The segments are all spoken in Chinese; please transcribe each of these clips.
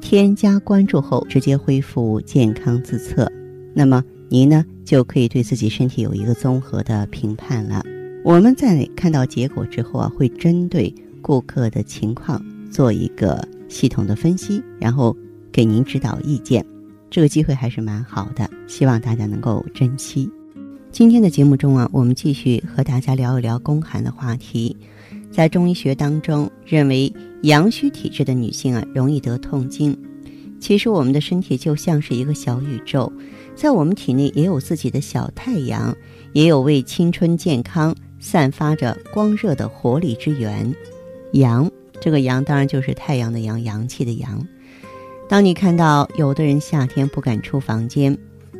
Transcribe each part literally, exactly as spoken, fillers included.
添加关注后直接恢复健康自测，那么您呢就可以对自己身体有一个综合的评判了。我们在看到结果之后啊，会针对顾客的情况做一个系统的分析，然后给您指导意见。这个机会还是蛮好的，希望大家能够珍惜。今天的节目中啊，我们继续和大家聊一聊宫寒的话题。在中医学当中，认为阳虚体质的女性啊，容易得痛经。其实我们的身体就像是一个小宇宙，在我们体内也有自己的小太阳，也有为青春健康散发着光热的活力之源。阳，这个阳当然就是太阳的阳，阳气的阳。当你看到有的人夏天不敢出房间，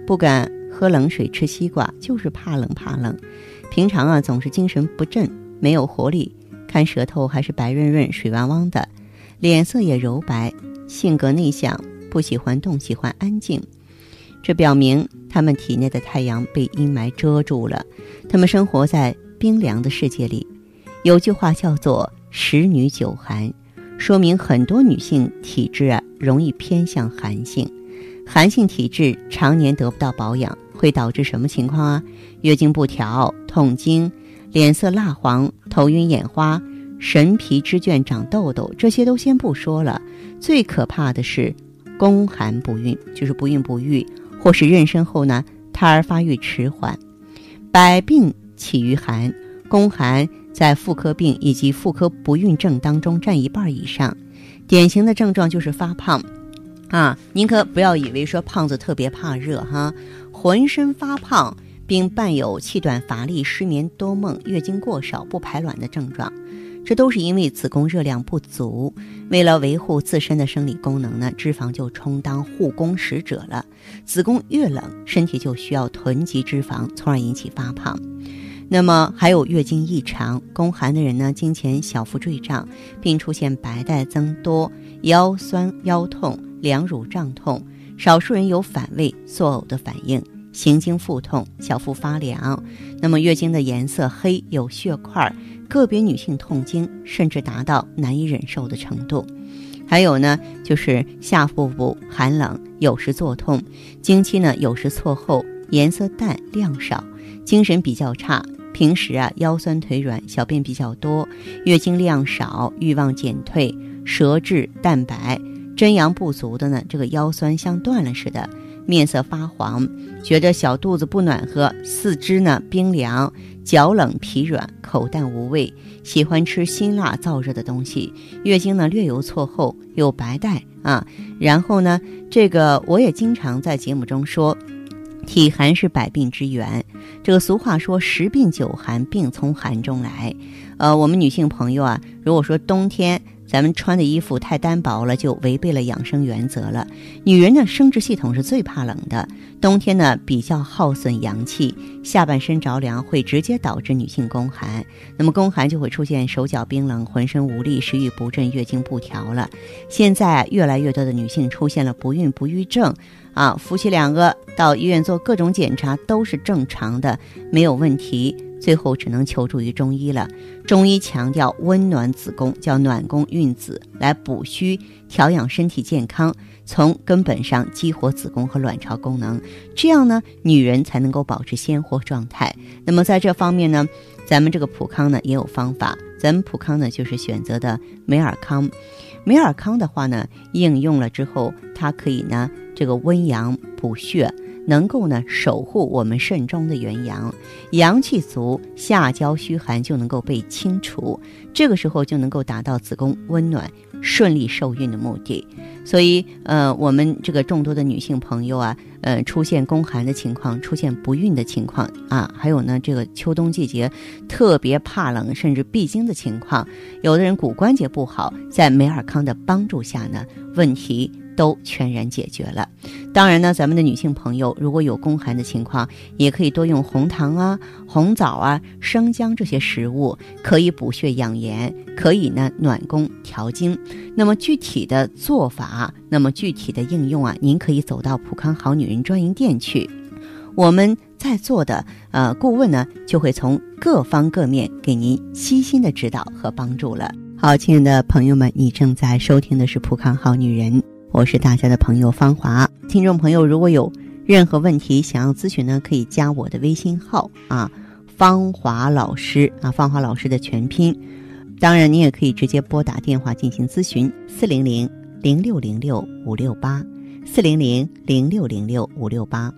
不敢喝冷水吃西瓜，就是怕冷怕冷。平常啊总是精神不振，没有活力，看舌头还是白润润水汪汪的，脸色也柔白，性格内向，不喜欢动，喜欢安静。这表明他们体内的太阳被阴霾遮住了，他们生活在冰凉的世界里。有句话叫做十女九寒，说明很多女性体质啊容易偏向寒性。寒性体质常年得不到保养，会导致什么情况啊？月经不调、痛经、脸色蜡黄、头晕眼花、神疲肢倦、长痘痘，这些都先不说了。最可怕的是宫寒不孕，就是不孕不育，或是妊娠后呢胎儿发育迟缓。百病起于寒，宫寒在妇科病以及妇科不孕症当中占一半以上。典型的症状就是发胖啊，您可不要以为说胖子特别怕热哈，浑身发胖，并伴有气短、乏力、失眠、多梦、月经过少、不排卵的症状，这都是因为子宫热量不足。为了维护自身的生理功能呢，脂肪就充当护工使者了。子宫越冷，身体就需要囤积脂肪，从而引起发胖。那么还有月经异常，宫寒的人呢，经前小腹坠胀，并出现白带增多、腰酸腰痛、两乳胀痛，少数人有反胃、作呕的反应，行经腹痛，小腹发凉。那么月经的颜色黑，有血块，个别女性痛经甚至达到难以忍受的程度。还有呢，就是下腹部寒冷，有时作痛，经期呢有时错后，颜色淡量少，精神比较差，平时啊腰酸腿软，小便比较多，月经量少，欲望减退，舌质淡白，真阳不足的呢，这个腰酸像断了似的，面色发黄，觉得小肚子不暖和，四肢呢冰凉，脚冷疲软，口淡无味，喜欢吃辛辣燥热的东西，月经呢略有错后，有白带啊。然后呢，这个我也经常在节目中说，体寒是百病之源，这个俗话说十病九寒，病从寒中来。呃，我们女性朋友啊，如果说冬天咱们穿的衣服太单薄了，就违背了养生原则了。女人的生殖系统是最怕冷的，冬天呢比较耗损阳气，下半身着凉会直接导致女性宫寒。那么宫寒就会出现手脚冰冷、浑身无力、食欲不振、月经不调了。现在越来越多的女性出现了不孕不育症啊，夫妻两个到医院做各种检查都是正常的，没有问题，最后只能求助于中医了。中医强调温暖子宫，叫暖宫孕子，来补虚调养身体健康，从根本上激活子宫和卵巢功能，这样呢女人才能够保持鲜活状态。那么在这方面呢，咱们这个普康呢也有方法，咱们普康呢就是选择的美尔康。美尔康的话呢，应用了之后，它可以呢这个温阳补血，能够呢守护我们肾中的元阳，阳气足，下焦虚寒就能够被清除，这个时候就能够达到子宫温暖，顺利受孕的目的。所以呃，我们这个众多的女性朋友啊，呃，出现宫寒的情况，出现不孕的情况啊，还有呢这个秋冬季节特别怕冷，甚至闭经的情况，有的人骨关节不好，在美尔康的帮助下呢，问题都全然解决了。当然呢，咱们的女性朋友如果有宫寒的情况，也可以多用红糖啊、红枣啊、生姜这些食物，可以补血养颜，可以呢暖宫调经。那么具体的做法，那么具体的应用啊，您可以走到普康好女人专营店去，我们在座的呃顾问呢，就会从各方各面给您悉心的指导和帮助了。好，亲爱的朋友们，你正在收听的是普康好女人，我是大家的朋友芳华。听众朋友如果有任何问题想要咨询呢，可以加我的微信号啊，芳华老师啊，芳华老师的全拼。当然你也可以直接拨打电话进行咨询，四零零零六零六五六八，四零零零六零六五六八。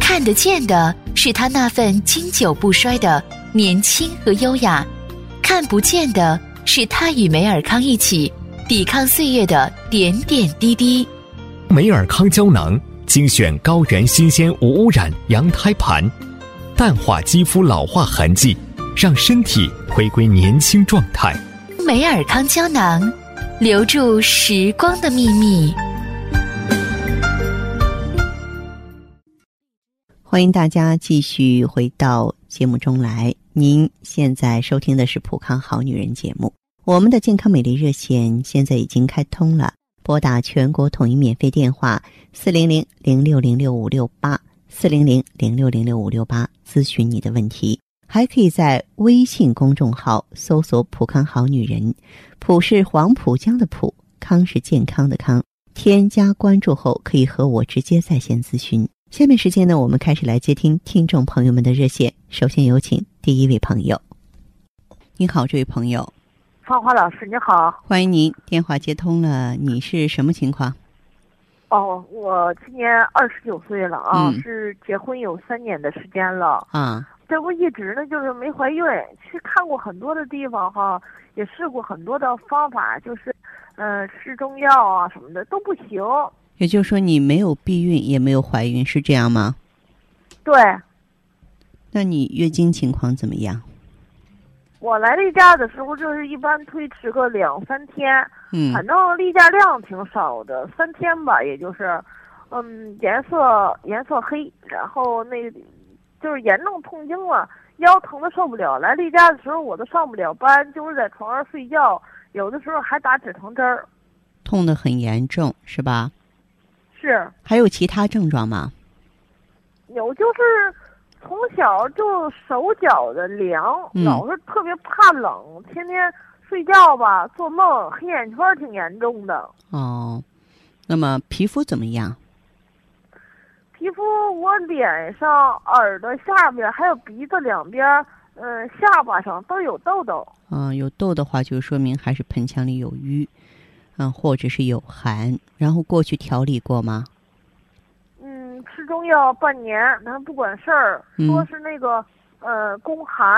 看得见的是他那份经久不衰的年轻和优雅，看不见的是他与梅尔康一起抵抗岁月的点点滴滴。梅尔康胶囊精选高原新鲜无污染羊胎盘，淡化肌肤老化痕迹，让身体回归年轻状态。梅尔康胶囊，留住时光的秘密。欢迎大家继续回到节目中来，您现在收听的是普康好女人节目。我们的健康美丽热线现在已经开通了，拨打全国统一免费电话 四零零零六零六五六八， 四零零零六零六五六八， 咨询你的问题。还可以在微信公众号搜索普康好女人，普是黄浦江的浦，康是健康的康，添加关注后可以和我直接在线咨询。下面时间呢，我们开始来接听听众朋友们的热线。首先有请第一位朋友。你好，这位朋友。芳华老师，你好。欢迎您，电话接通了，你是什么情况？哦，我今年二十九岁了啊、嗯，是结婚有三年的时间了啊。结果一直呢就是没怀孕，去看过很多的地方哈，也试过很多的方法，就是嗯、呃、吃中药啊什么的都不行。也就是说你没有避孕也没有怀孕，是这样吗？对。那你月经情况怎么样？我来例假的时候就是一般推迟个两三天，嗯，反正例假量挺少的，三天吧，也就是嗯颜色颜色黑，然后那就是严重痛经了，腰疼的受不了，来例假的时候我都上不了班，就是在床上睡觉，有的时候还打止疼针儿。痛得很严重是吧？是。还有其他症状吗？有，就是从小就手脚的凉、嗯、老是特别怕冷，天天睡觉吧做梦，黑眼圈挺严重的。哦，那么皮肤怎么样？皮肤我脸上、耳朵下边还有鼻子两边呃，下巴上都有痘痘。嗯、呃，有痘的话就说明还是盆腔里有瘀，嗯，或者是有寒。然后过去调理过吗？嗯，吃中药半年，但是不管事儿、嗯，说是那个呃宫寒。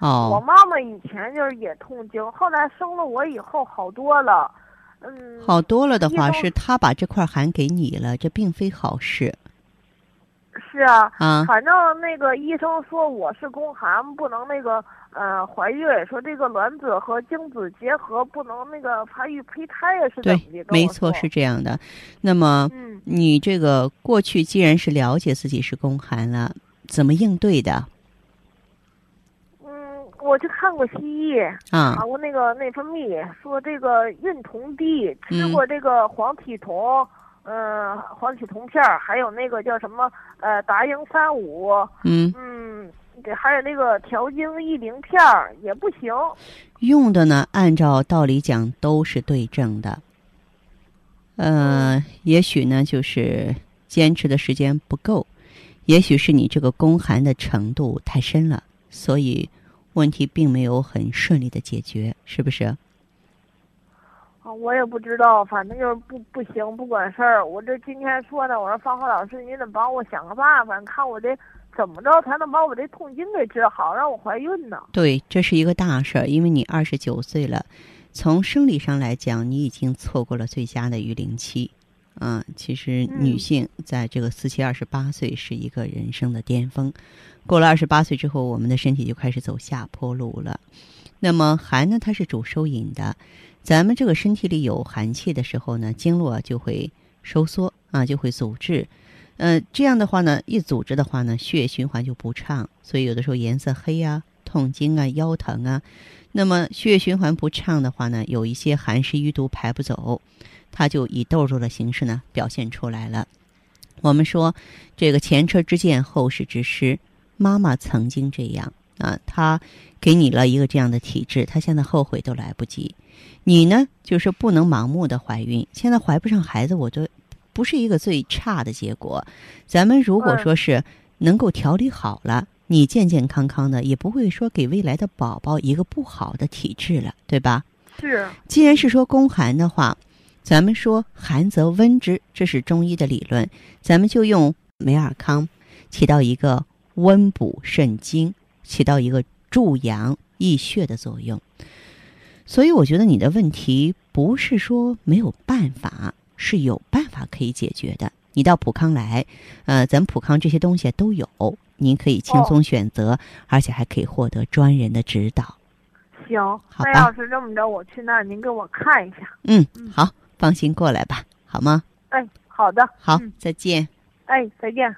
哦。我妈妈以前就是也痛经，后来生了我以后好多了。嗯。好多了的话，是她把这块寒给你了，这并非好事。是啊。啊。反正那个医生说我是宫寒，不能那个。呃，怀孕说这个卵子和精子结合不能那个发育胚胎也是对，没错是这样的。那么、嗯、你这个过去既然是了解自己是宫寒了，怎么应对的？嗯，我去看过西医啊，查过那个内分泌，说这个孕酮低，吃过这个黄体酮，嗯，呃、黄体酮片，还有那个叫什么呃达英三五，嗯嗯。对，还有那个调经益灵片也不行。用的呢按照道理讲都是对症的，呃也许呢就是坚持的时间不够，也许是你这个宫寒的程度太深了，所以问题并没有很顺利的解决，是不是？我也不知道，反正就是不不行，不管事儿。我这今天说呢，我说芳华老师，你得帮我想个办法，看我这怎么着才能把我这痛经给治好，让我怀孕呢？对，这是一个大事儿，因为你二十九岁了，从生理上来讲，你已经错过了最佳的育龄期。嗯，其实女性在这个四七二十八岁是一个人生的巅峰，过了二十八岁之后，我们的身体就开始走下坡路了。那么寒呢它是主收引的，咱们这个身体里有寒气的时候呢，经络、啊、就会收缩啊，就会阻滞，呃，这样的话呢，一阻滞的话呢，血液循环就不畅，所以有的时候颜色黑啊、痛经啊、腰疼啊，那么血液循环不畅的话呢，有一些寒湿淤毒排不走，它就以痘痘的形式呢表现出来了。我们说这个前车之鉴，后事之师，妈妈曾经这样啊，她给你了一个这样的体质，她现在后悔都来不及。你呢，就是不能盲目的怀孕，现在怀不上孩子，我都不是一个最差的结果。咱们如果说是能够调理好了，你健健康康的，也不会说给未来的宝宝一个不好的体质了，对吧？是。既然是说宫寒的话，咱们说寒则温之，这是中医的理论，咱们就用梅尔康起到一个温补肾经，起到一个助阳益血的作用。所以我觉得你的问题不是说没有办法，是有办法可以解决的。你到普康来，呃，咱普康这些东西都有，您可以轻松选择，哦、而且还可以获得专人的指导。行，好吧，那要是这么着，我去那儿，您给我看一下。嗯，好，放心过来吧，好吗？哎，好的。好，嗯、再见。哎，再见。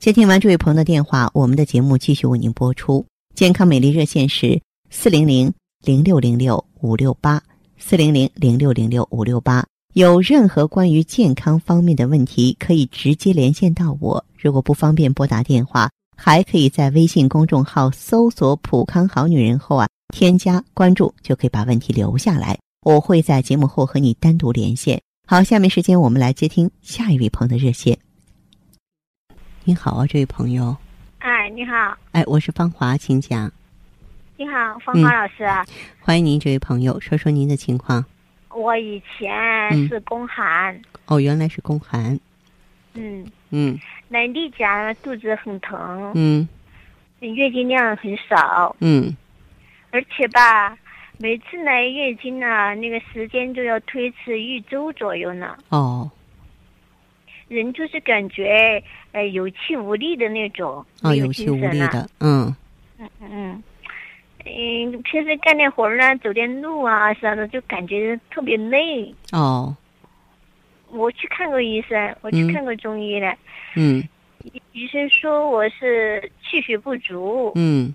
接听完这位朋友的电话，我们的节目继续为您播出。健康美丽热线是四零零零六零六五六八，四零零零六零六五六八。有任何关于健康方面的问题，可以直接连线到我。如果不方便拨打电话，还可以在微信公众号搜索普康好女人后啊，添加关注，就可以把问题留下来，我会在节目后和你单独连线。好，下面时间我们来接听下一位朋友的热线。你好啊，这位朋友。哎，你好。哎，我是芳华，请讲。你好，芳华老师、嗯、欢迎您这位朋友，说说您的情况。我以前是宫寒、嗯、哦，原来是宫寒。嗯嗯，奶弟家肚子很疼，嗯，月经量很少，嗯，而且吧，每次来月经呢，那个时间就要推迟一周左右呢。哦，人就是感觉呃有气无力的那种，哦，有气无力的，嗯嗯嗯嗯，嗯，平时干点活呢，走点路啊啥的，就感觉特别累。哦。我去看过医生，我去看过中医了。嗯，医生说我是气血不足。嗯，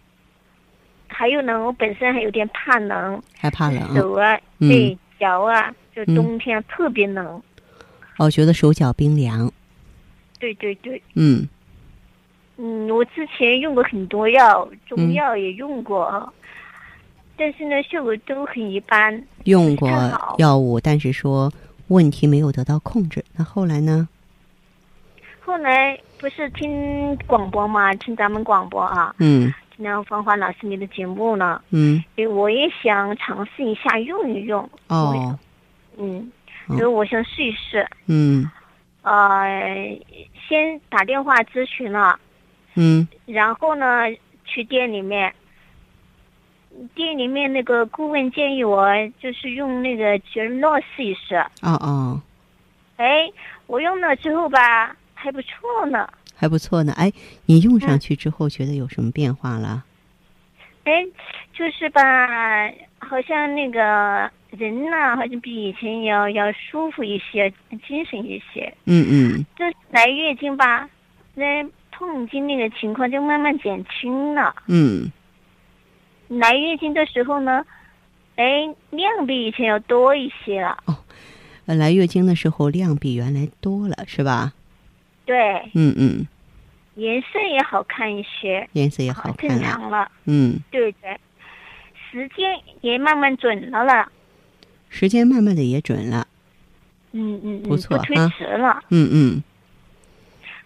还有呢，我本身还有点怕冷，还怕冷、啊，手啊、嗯、对脚啊，就冬天特别冷。嗯、哦，觉得手脚冰凉。对对对。嗯。嗯，我之前用过很多药，中药也用过。嗯，但是呢，效果都很一般。用过药物，但是说问题没有得到控制，那后来呢？后来不是听广播嘛，听咱们广播啊，嗯，听到芳华老师你的节目呢，嗯，我也想尝试一下用一用。哦，嗯，所以我想试一试。嗯，呃，先打电话咨询了，嗯，然后呢，去店里面。店里面那个顾问建议我就是用那个菊诺试一试。哦哦，哎，我用了之后吧，还不错呢。还不错呢，哎，你用上去之后觉得有什么变化了？哎、嗯，就是吧，好像那个人呢、啊，好像比以前要要舒服一些，精神一些。嗯嗯。就来月经吧，那痛经那个情况就慢慢减轻了。嗯。来月经的时候呢，哎，量比以前要多一些了。哦，来月经的时候量比原来多了，是吧？对。嗯嗯。颜色也好看一些。颜色也好看了。正常了。嗯。对对。时间也慢慢准了了。时间慢慢的也准了。嗯嗯嗯。不错啊。不推迟了。嗯嗯。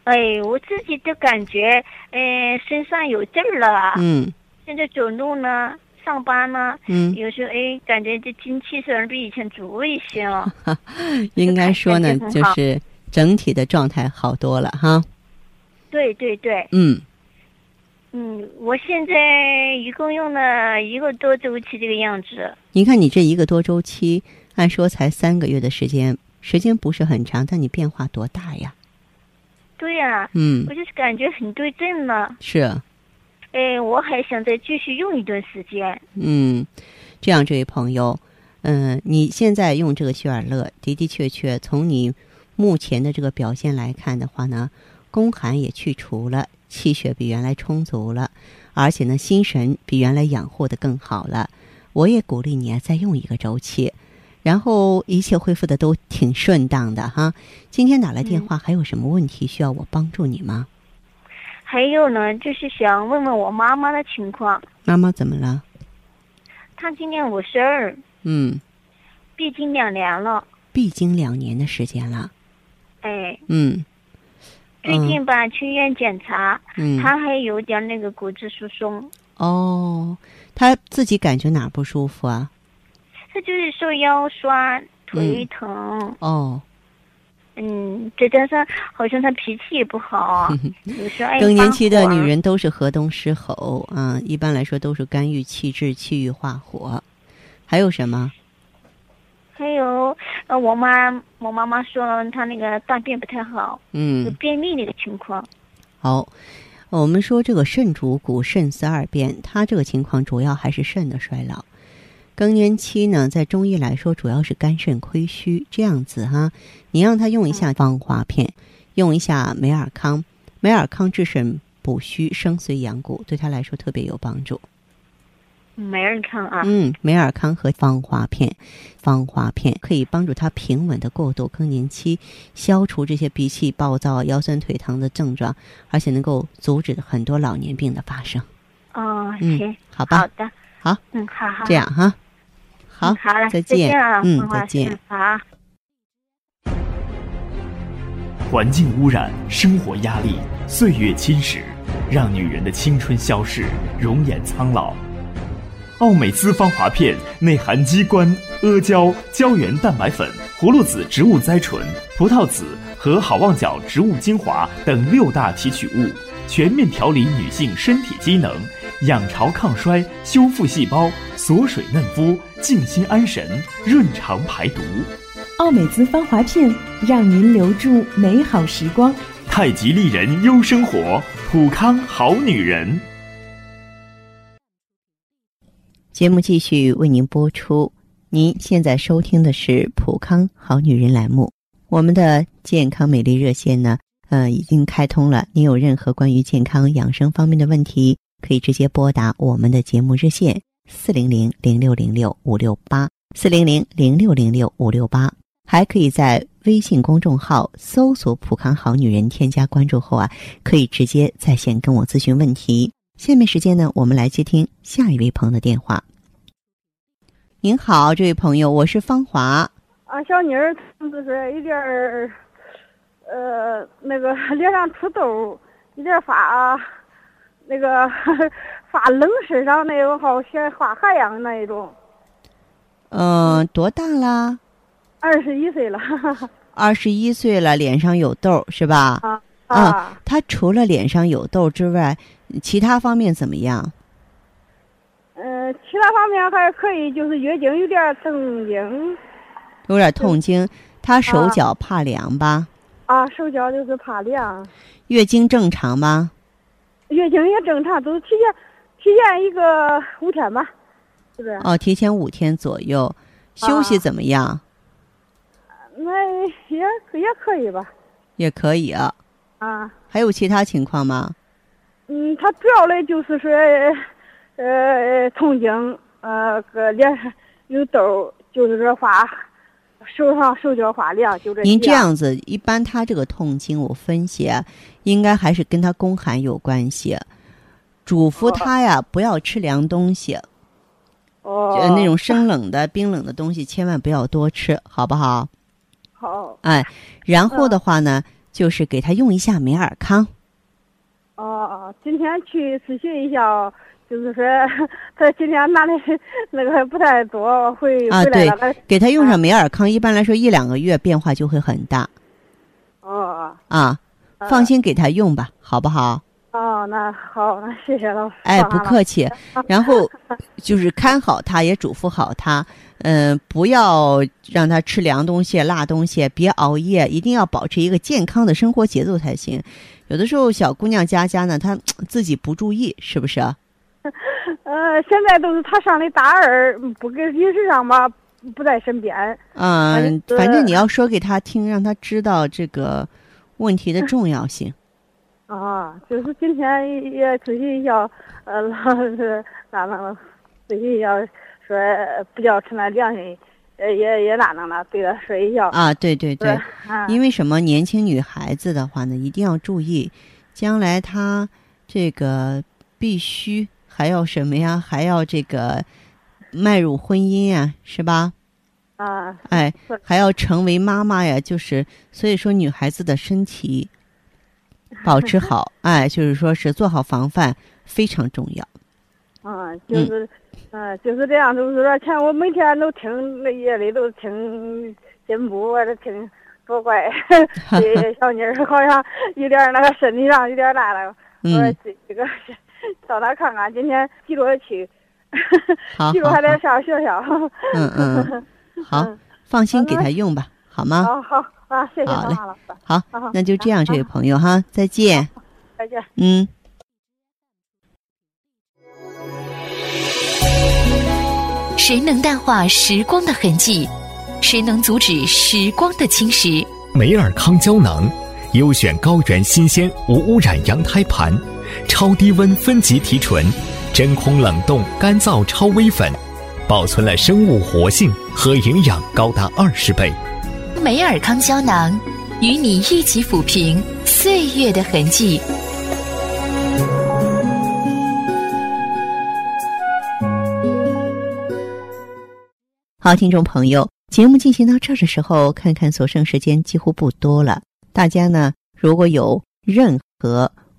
哎，我自己都感觉，哎，身上有劲儿了。嗯。现在走路呢，上班呢，嗯，有时候哎，感觉这精气神比以前足一些了。应该说呢，就, 就是整体的状态好多了哈。对对对。嗯。嗯，我现在一共用了一个多周期这个样子。你看你这一个多周期，按说才三个月的时间，时间不是很长，但你变化多大呀？对呀、啊。嗯。我就是感觉很对症了。是。哎，我还想再继续用一段时间。嗯，这样，这位朋友，嗯，你现在用这个雪尔乐，的的确确，从你目前的这个表现来看的话呢，宫寒也去除了，气血比原来充足了，而且呢，心神比原来养护的更好了。我也鼓励你啊，再用一个周期。然后一切恢复的都挺顺当的哈。今天打来电话还有什么问题需要我帮助你吗？还有呢，就是想问问我妈妈的情况。妈妈怎么了？她今年五十二。嗯。闭经两年了。闭经两年的时间了。哎。嗯。最近吧，嗯、去医院检查，嗯，她还有点那个骨质疏松。哦，她自己感觉哪不舒服啊？他就是受腰酸、腿疼、嗯、哦，嗯，再加上好像他脾气也不好，有时候爱发火。更年期的女人都是河东狮吼啊，一般来说都是肝郁气滞、气郁化火。还有什么？还有呃，我妈，我妈妈说她那个大便不太好，嗯，有便秘那个情况。好，我们说这个肾主骨，肾司二便，她这个情况主要还是肾的衰老。更年期呢，在中医来说主要是肝肾亏虚这样子哈。你让他用一下芳华片，用一下美尔康，美尔康治肾补虚、生髓养骨，对他来说特别有帮助。美尔康啊，嗯，美尔康和芳华片，芳华片可以帮助他平稳的过渡更年期，消除这些脾气暴躁、腰酸腿疼的症状，而且能够阻止很多老年病的发生。哦，行，嗯、好吧，好的，好，嗯，好好，这样哈。好，好了，再见。嗯，再见。好。环境污染、生活压力、岁月侵蚀，让女人的青春消逝，容颜苍老。奥美姿芳华片内含鸡冠、阿胶、胶原蛋白粉、葫芦籽植物甾醇、葡萄籽和好望角植物精华等六大提取物，全面调理女性身体机能。养巢抗衰，修复细胞，锁水嫩肤，静心安神，润肠排毒。奥美姿芳华片，让您留住美好时光。太极丽人优生活，普康好女人。节目继续为您播出，您现在收听的是普康好女人栏目。我们的健康美丽热线呢，呃，已经开通了。您有任何关于健康养生方面的问题，可以直接拨打我们的节目热线四零零零六零六五六八 四零零零六零六五六八，还可以在微信公众号搜索普康好女人，添加关注后啊，可以直接在线跟我咨询问题。下面时间呢，我们来接听下一位朋友的电话。您好，这位朋友，我是芳华啊，小妮儿就是一点儿呃那个脸上出痘，一点发那个发冷身上那种，好像发汗痒那一种。嗯、呃，多大啦？二十一岁了。二十一岁了，脸上有痘是吧？啊啊、嗯！他除了脸上有痘之外，其他方面怎么样？嗯、呃，其他方面还可以，就是月经有点痛经。有点痛经，他手脚怕凉吧？啊，手脚就是怕凉。月经正常吗？月经也正常，都是提前提前一个五天吧，是不是？哦，提前五天左右。休息怎么样？啊、那也也可以吧。也可以啊。啊。还有其他情况吗？嗯，他主要的就是说，呃，痛经，呃，个脸有痘，就是说发，手上手脚发凉，就这。您这样子，一般他这个痛经，我分析啊，应该还是跟他宫寒有关系。嘱咐他呀，哦、不要吃凉东西，哦、呃，那种生冷的、冰冷的东西千万不要多吃，好不好？好。哎，然后的话呢，嗯、就是给他用一下美尔康。哦哦，今天去咨询一下，就是说他今天拿的那个不太多，会啊，对，给他用上美尔康，啊、一般来说一两个月变化就会很大。哦哦。啊。放心给他用吧，好不好？哦，那好，那谢谢老师。哎，不客气。然后就是看好他，也嘱咐好他，嗯、呃，不要让他吃凉东西、辣东西，别熬夜，一定要保持一个健康的生活节奏才行。有的时候小姑娘佳佳呢，她自己不注意，是不是？呃，现在都是她上的大二，不跟也是上吧，不在身边。嗯，反正你要说给她听，让她知道这个问题的重要性。啊，就是今天也仔细要，呃，老师哪能仔细要说不要吃那凉的，也也也哪能了，对了，说一下啊，对对对，啊、因为什么？年轻女孩子的话呢，一定要注意，将来她这个必须还要什么呀？还要这个迈入婚姻啊，是吧？啊，哎，还要成为妈妈呀，就是所以说女孩子的身体。保持好，哎，就是说是做好防范非常重要。啊，就是，嗯、呃，就是这样，就是说，像我每天都听，夜里都听进步，我都听多乖。这小妮儿好像有点那个身体上有点大了，嗯、我这这个到那看看，今天记录去，记录还得上学校。嗯嗯，好，放心给他用吧，好吗？好好。啊，谢谢好嘞，好，啊、那就这样，啊、这位朋友哈，再见，再见，嗯。谁能淡化时光的痕迹？谁能阻止时光的侵蚀？美尔康胶囊，优选高原新鲜无污染羊胎盘，超低温分级提纯，真空冷冻干燥超微粉，保存了生物活性和营养高达二十倍。美尔康胶囊与你一起抚平岁月的痕迹。好，听众朋友，节目进行到这的时候，看看所剩时间几乎不多了。大家呢，如果有任何